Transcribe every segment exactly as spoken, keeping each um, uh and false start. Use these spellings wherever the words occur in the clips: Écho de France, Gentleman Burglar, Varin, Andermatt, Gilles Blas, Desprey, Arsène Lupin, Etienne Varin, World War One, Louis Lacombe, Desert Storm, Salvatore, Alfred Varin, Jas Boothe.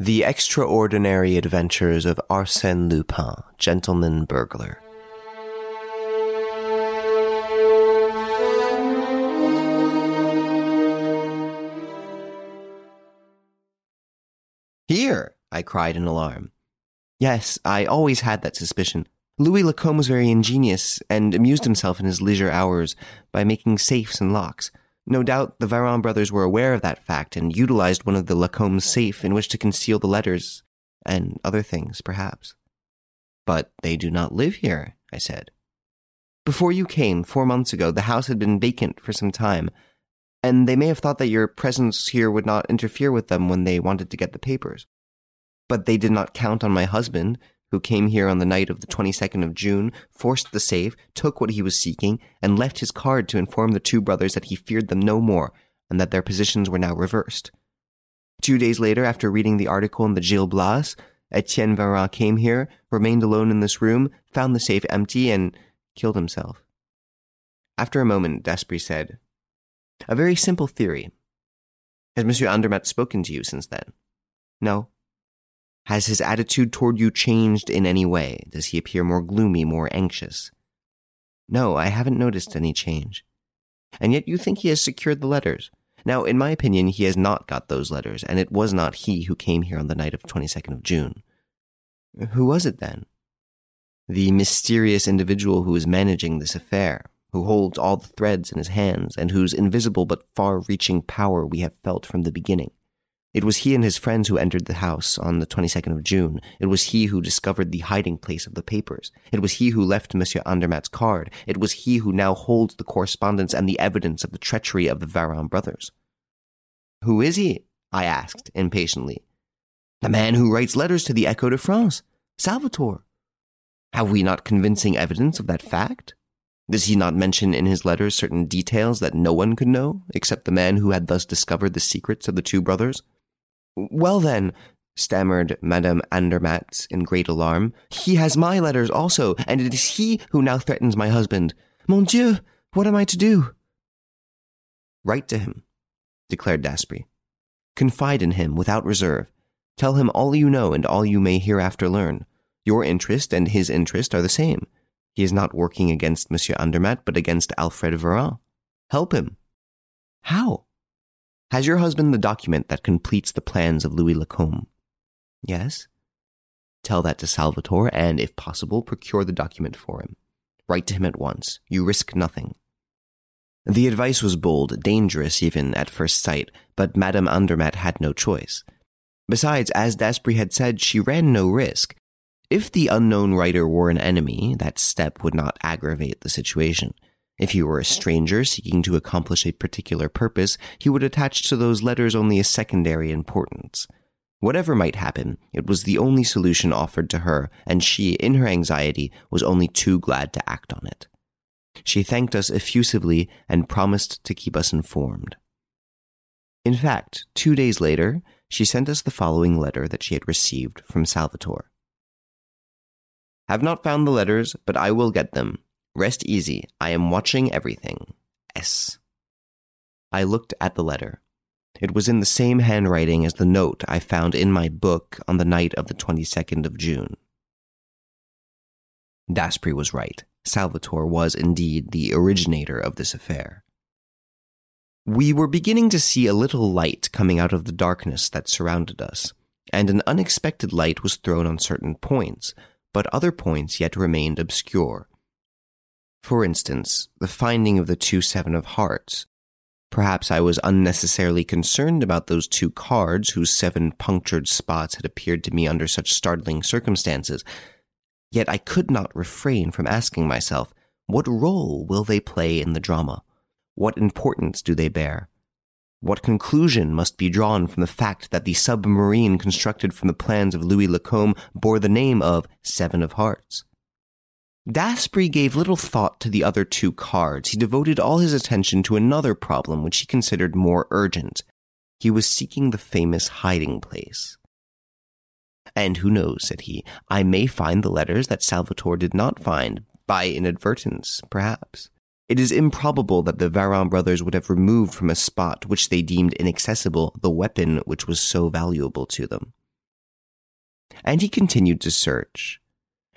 The Extraordinary Adventures of Arsène Lupin, Gentleman Burglar. Here! I cried in alarm. Yes, I always had that suspicion. Louis Lacombe was very ingenious, and amused himself in his leisure hours by making safes and locks. No doubt the Varin brothers were aware of that fact and utilized one of the Lacombe's safe in which to conceal the letters and other things, perhaps. But they do not live here, I said. Before you came, four months ago, the house had been vacant for some time, and they may have thought that your presence here would not interfere with them when they wanted to get the papers. But they did not count on my husband, who came here on the night of the twenty-second of June, forced the safe, took what he was seeking, and left his card to inform the two brothers that he feared them no more, and that their positions were now reversed. Two days later, after reading the article in the Gilles Blas, Etienne Varin came here, remained alone in this room, found the safe empty, and killed himself. After a moment, Desprey said, "A very simple theory. Has Monsieur Andermatt spoken to you since then?" "No." "Has his attitude toward you changed in any way? Does he appear more gloomy, more anxious?" "No, I haven't noticed any change." "And yet you think he has secured the letters. Now, in my opinion, he has not got those letters, and it was not he who came here on the night of twenty-second of June. Who was it, then?" "The mysterious individual who is managing this affair, who holds all the threads in his hands, and whose invisible but far-reaching power we have felt from the beginning. It was he and his friends who entered the house on the twenty-second of June. It was he who discovered the hiding place of the papers. It was he who left Monsieur Andermatt's card. It was he who now holds the correspondence and the evidence of the treachery of the Varin brothers." "Who is he?" I asked, impatiently. "The man who writes letters to the Écho de France, Salvatore. Have we not convincing evidence of that fact? Does he not mention in his letters certain details that no one could know, except the man who had thus discovered the secrets of the two brothers?" "Well, then," stammered Madame Andermatt in great alarm, "he has my letters also, and it is he who now threatens my husband. Mon Dieu, what am I to do?" "Write to him," declared Desprey. "Confide in him without reserve. Tell him all you know and all you may hereafter learn. Your interest and his interest are the same. He is not working against Monsieur Andermatt, but against Alfred Varin. Help him." "How?" "Has your husband the document that completes the plans of Louis Lacombe?" "Yes." "Tell that to Salvatore, and, if possible, procure the document for him. Write to him at once. You risk nothing." The advice was bold, dangerous even at first sight, but Madame Andermatt had no choice. Besides, as Desprey had said, she ran no risk. If the unknown writer were an enemy, that step would not aggravate the situation. If he were a stranger seeking to accomplish a particular purpose, he would attach to those letters only a secondary importance. Whatever might happen, it was the only solution offered to her, and she, in her anxiety, was only too glad to act on it. She thanked us effusively and promised to keep us informed. In fact, two days later, she sent us the following letter that she had received from Salvatore. "Have not found the letters, but I will get them. Rest easy, I am watching everything. S." I looked at the letter. It was in the same handwriting as the note I found in my book on the night of the twenty-second of June. Desprey was right. Salvatore was indeed the originator of this affair. We were beginning to see a little light coming out of the darkness that surrounded us, and an unexpected light was thrown on certain points, but other points yet remained obscure. For instance, the finding of the two seven of hearts. Perhaps I was unnecessarily concerned about those two cards whose seven punctured spots had appeared to me under such startling circumstances. Yet I could not refrain from asking myself, what role will they play in the drama? What importance do they bear? What conclusion must be drawn from the fact that the submarine constructed from the plans of Louis Lacombe bore the name of Seven of Hearts? Desprey gave little thought to the other two cards. He devoted all his attention to another problem which he considered more urgent. He was seeking the famous hiding place. "And who knows," said he, "I may find the letters that Salvatore did not find, by inadvertence, perhaps. It is improbable that the Varin brothers would have removed from a spot which they deemed inaccessible the weapon which was so valuable to them. and he continued to search.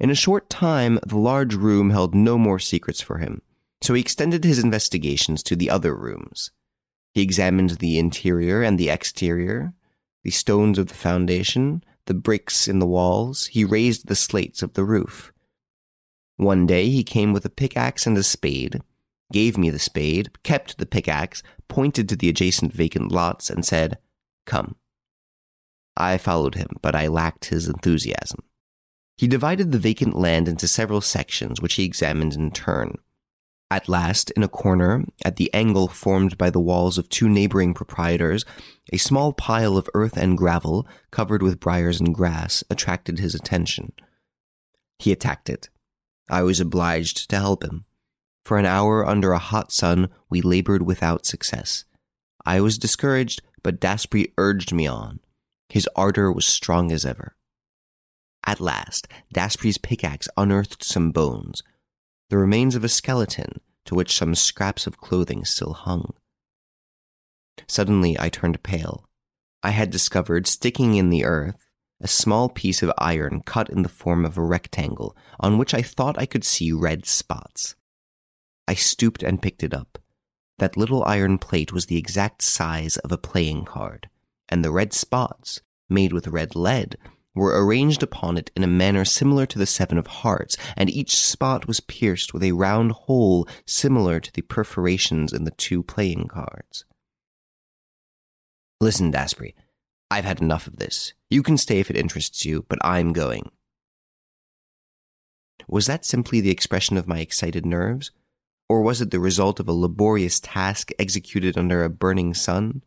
In a short time, the large room held no more secrets for him, so he extended his investigations to the other rooms. He examined the interior and the exterior, the stones of the foundation, the bricks in the walls. He raised the slates of the roof. One day he came with a pickaxe and a spade, gave me the spade, kept the pickaxe, pointed to the adjacent vacant lots, and said, "Come." I followed him, but I lacked his enthusiasm. He divided the vacant land into several sections, which he examined in turn. At last, in a corner, at the angle formed by the walls of two neighboring proprietors, a small pile of earth and gravel, covered with briars and grass, attracted his attention. He attacked it. I was obliged to help him. For an hour under a hot sun, we labored without success. I was discouraged, but Desprey urged me on. His ardor was strong as ever. At last, Desprey's pickaxe unearthed some bones, the remains of a skeleton to which some scraps of clothing still hung. Suddenly I turned pale. I had discovered, sticking in the earth, a small piece of iron cut in the form of a rectangle, on which I thought I could see red spots. I stooped and picked it up. That little iron plate was the exact size of a playing card, and the red spots, made with red lead, were arranged upon it in a manner similar to the seven of hearts, and each spot was pierced with a round hole similar to the perforations in the two playing cards. "Listen, Desprey, I've had enough of this. You can stay if it interests you, but I'm going." Was that simply the expression of my excited nerves? Or was it the result of a laborious task executed under a burning sun?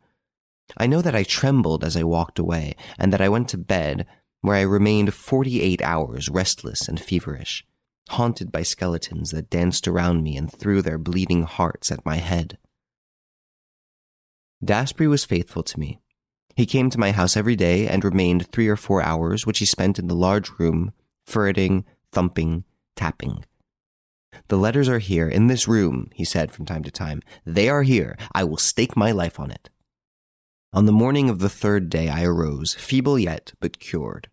I know that I trembled as I walked away, and that I went to bed, where I remained forty-eight hours restless and feverish, haunted by skeletons that danced around me and threw their bleeding hearts at my head. Desprey was faithful to me. He came to my house every day and remained three or four hours, which he spent in the large room, ferreting, thumping, tapping. "The letters are here, in this room," he said from time to time. "They are here. I will stake my life on it." On the morning of the third day I arose, feeble yet, but cured.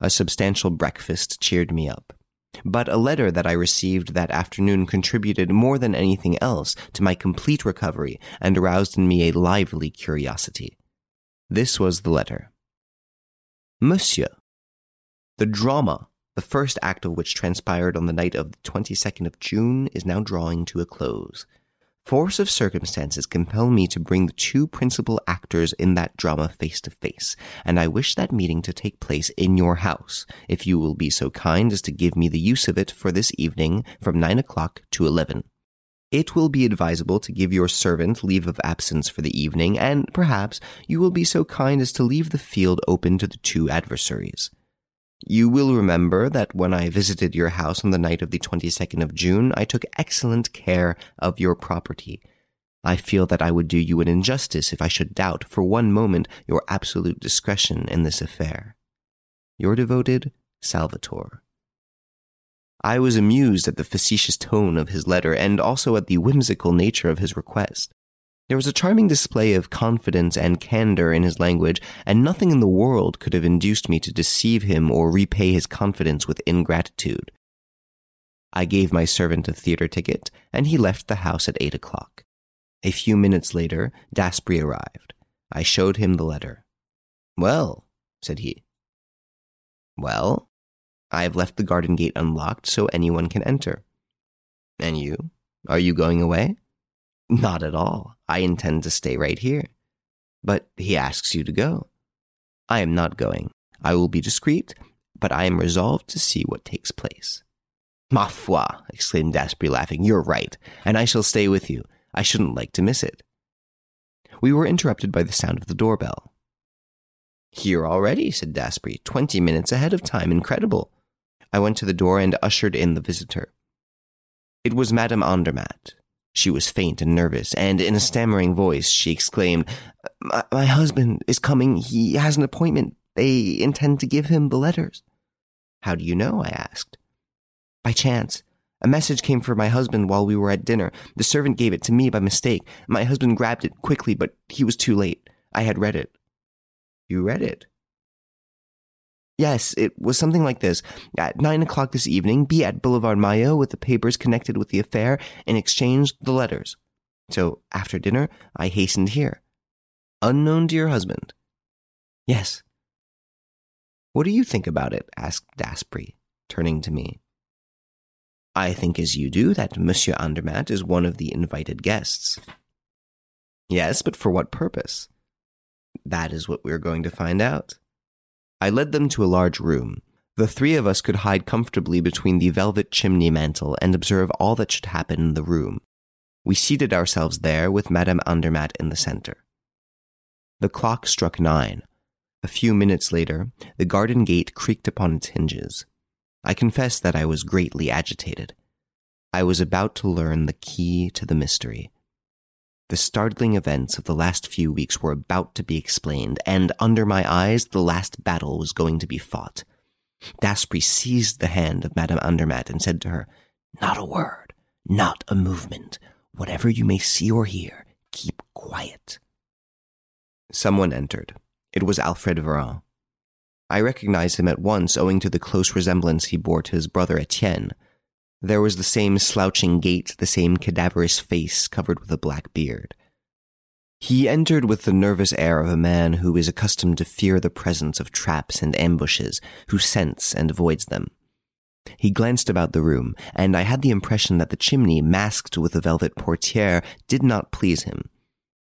A substantial breakfast cheered me up. But a letter that I received that afternoon contributed more than anything else to my complete recovery and aroused in me a lively curiosity. This was the letter. "Monsieur, the drama, the first act of which transpired on the night of the twenty-second of June, is now drawing to a close. Force of circumstances compel me to bring the two principal actors in that drama face to face, and I wish that meeting to take place in your house, if you will be so kind as to give me the use of it for this evening from nine o'clock to eleven. It will be advisable to give your servant leave of absence for the evening, and perhaps you will be so kind as to leave the field open to the two adversaries. You will remember that when I visited your house on the night of the twenty-second of June, I took excellent care of your property. I feel that I would do you an injustice if I should doubt for one moment your absolute discretion in this affair. Your devoted, Salvatore." I was amused at the facetious tone of his letter and also at the whimsical nature of his request. There was a charming display of confidence and candor in his language, and nothing in the world could have induced me to deceive him or repay his confidence with ingratitude. I gave my servant a theater ticket, and he left the house at eight o'clock. A few minutes later, Desprey arrived. I showed him the letter. "Well," said he. "Well, I have left the garden gate unlocked so anyone can enter. And you? Are you going away?" "Not at all. I intend to stay right here." "But he asks you to go." "I am not going. I will be discreet, but I am resolved to see what takes place." "Ma foi!" exclaimed Desprey, laughing. "You're right, and I shall stay with you. I shouldn't like to miss it." We were interrupted by the sound of the doorbell. "Here already," said Desprey. "Twenty minutes ahead of time. Incredible." I went to the door and ushered in the visitor. It was Madame Andermatt. She was faint and nervous, and in a stammering voice she exclaimed, my, my husband is coming. He has an appointment. They intend to give him the letters." "How do you know?" I asked. "By chance. A message came for my husband while we were at dinner. The servant gave it to me by mistake. My husband grabbed it quickly, but he was too late. I had read it." "You read it?" Yes, it was something like this. At nine o'clock this evening, be at Boulevard Maillot with the papers connected with the affair and exchange the letters. So after dinner, I hastened here. Unknown to your husband? Yes. What do you think about it? Asked Desprey, turning to me. I think as you do that Monsieur Andermatt is one of the invited guests. Yes, but for what purpose? That is what we are going to find out. I led them to a large room. The three of us could hide comfortably between the velvet chimney mantel and observe all that should happen in the room. We seated ourselves there with Madame Andermatt in the centre. The clock struck nine. A few minutes later, the garden gate creaked upon its hinges. I confess that I was greatly agitated. I was about to learn the key to the mystery. The startling events of the last few weeks were about to be explained, and under my eyes the last battle was going to be fought. Desprey seized the hand of Madame Andermatt and said to her, "Not a word, not a movement. Whatever you may see or hear, keep quiet." Someone entered. It was Alfred Varin. I recognized him at once owing to the close resemblance he bore to his brother Etienne. There was the same slouching gait, the same cadaverous face covered with a black beard. He entered with the nervous air of a man who is accustomed to fear the presence of traps and ambushes, who scents and avoids them. He glanced about the room, and I had the impression that the chimney, masked with a velvet portière, did not please him.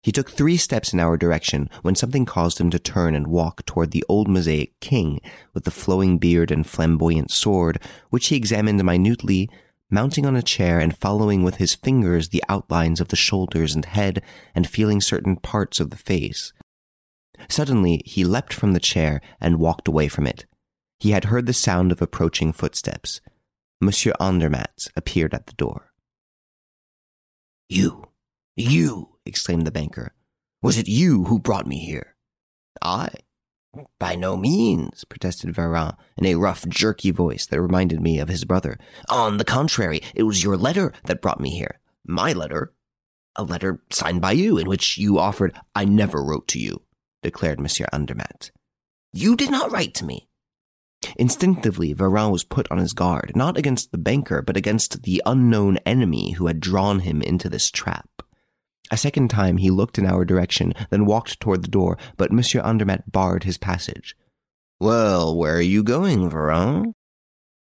He took three steps in our direction when something caused him to turn and walk toward the old mosaic king with the flowing beard and flamboyant sword, which he examined minutely, mounting on a chair and following with his fingers the outlines of the shoulders and head and feeling certain parts of the face. Suddenly he leapt from the chair and walked away from it. He had heard the sound of approaching footsteps. Monsieur Andermatt appeared at the door. "You, you!" exclaimed the banker. "Was it you who brought me here?" "I?" "By no means," protested Varin, in a rough, jerky voice that reminded me of his brother. "On the contrary, it was your letter that brought me here. My letter. A letter signed by you, in which you offered—" "I never wrote to you," declared Monsieur Andermatt. "You did not write to me." Instinctively, Varin was put on his guard, not against the banker, but against the unknown enemy who had drawn him into this trap. A second time he looked in our direction, then walked toward the door, but Monsieur Andermatt barred his passage. "Well, where are you going, Varin?"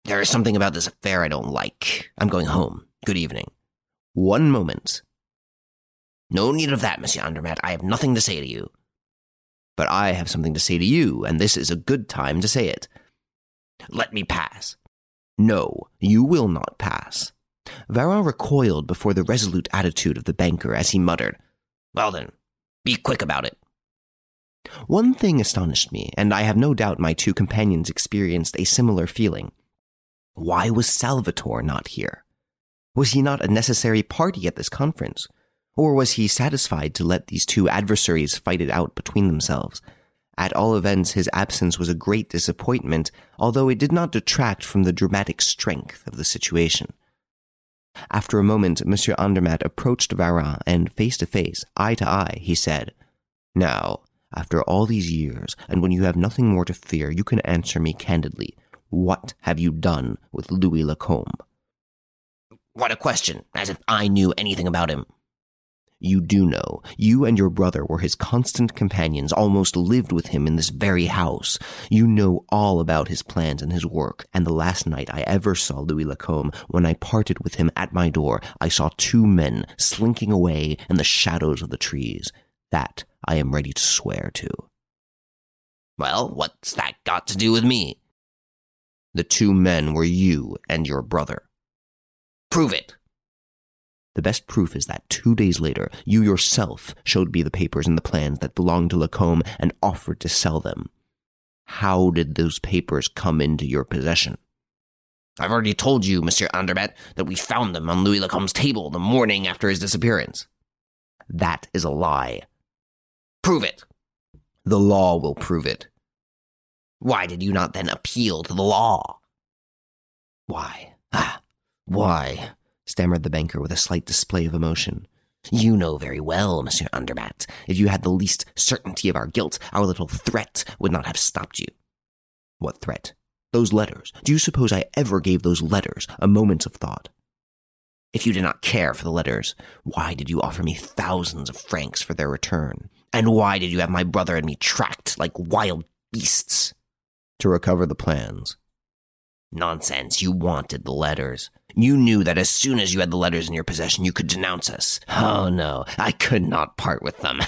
"There is something about this affair I don't like. I'm going home. Good evening." "One moment." "No need of that, Monsieur Andermatt. I have nothing to say to you." "But I have something to say to you, and this is a good time to say it." "Let me pass." "No, you will not pass." Varin recoiled before the resolute attitude of the banker as he muttered, "Well then, be quick about it." One thing astonished me, and I have no doubt my two companions experienced a similar feeling. Why was Salvatore not here? Was he not a necessary party at this conference? Or was he satisfied to let these two adversaries fight it out between themselves? At all events, his absence was a great disappointment, although it did not detract from the dramatic strength of the situation. After a moment, Monsieur Andermatt approached Varin, and face to face, eye to eye, he said, "Now, after all these years, and when you have nothing more to fear, you can answer me candidly. What have you done with Louis Lacombe?" "What a question! As if I knew anything about him." "You do know. You and your brother were his constant companions, almost lived with him in this very house. You know all about his plans and his work, and the last night I ever saw Louis Lacombe, when I parted with him at my door, I saw two men slinking away in the shadows of the trees. That I am ready to swear to." "Well, what's that got to do with me?" "The two men were you and your brother." "Prove it." "The best proof is that two days later, you yourself showed me the papers and the plans that belonged to Lacombe and offered to sell them. How did those papers come into your possession?" "I've already told you, Monsieur Andermatt, that we found them on Louis Lacombe's table the morning after his disappearance." "That is a lie." "Prove it." "The law will prove it." "Why did you not then appeal to the law?" "Why? Ah, why?" stammered the banker with a slight display of emotion. "You know very well, Monsieur Andermatt, if you had the least certainty of our guilt, our little threat would not have stopped you." What threat? Those letters. Do you suppose I ever gave those letters a moment of thought? If you did not care for the letters, why did you offer me thousands of francs for their return? And why did you have my brother and me tracked like wild beasts? To recover the plans. Nonsense, you wanted the letters. You knew that as soon as you had the letters in your possession, you could denounce us. Oh no, I could not part with them.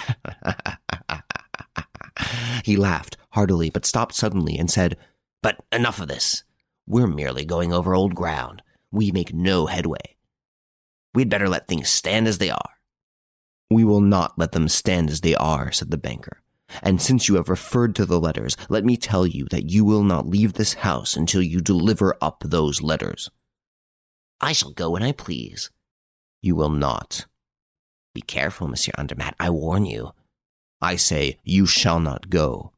He laughed heartily, but stopped suddenly and said, But enough of this. We're merely going over old ground. We make no headway. We'd better let things stand as they are. We will not let them stand as they are, said the banker. And since you have referred to the letters, let me tell you that you will not leave this house until you deliver up those letters. I shall go when I please. You will not. Be careful, Monsieur Andermatt, I warn you. I say, you shall not go.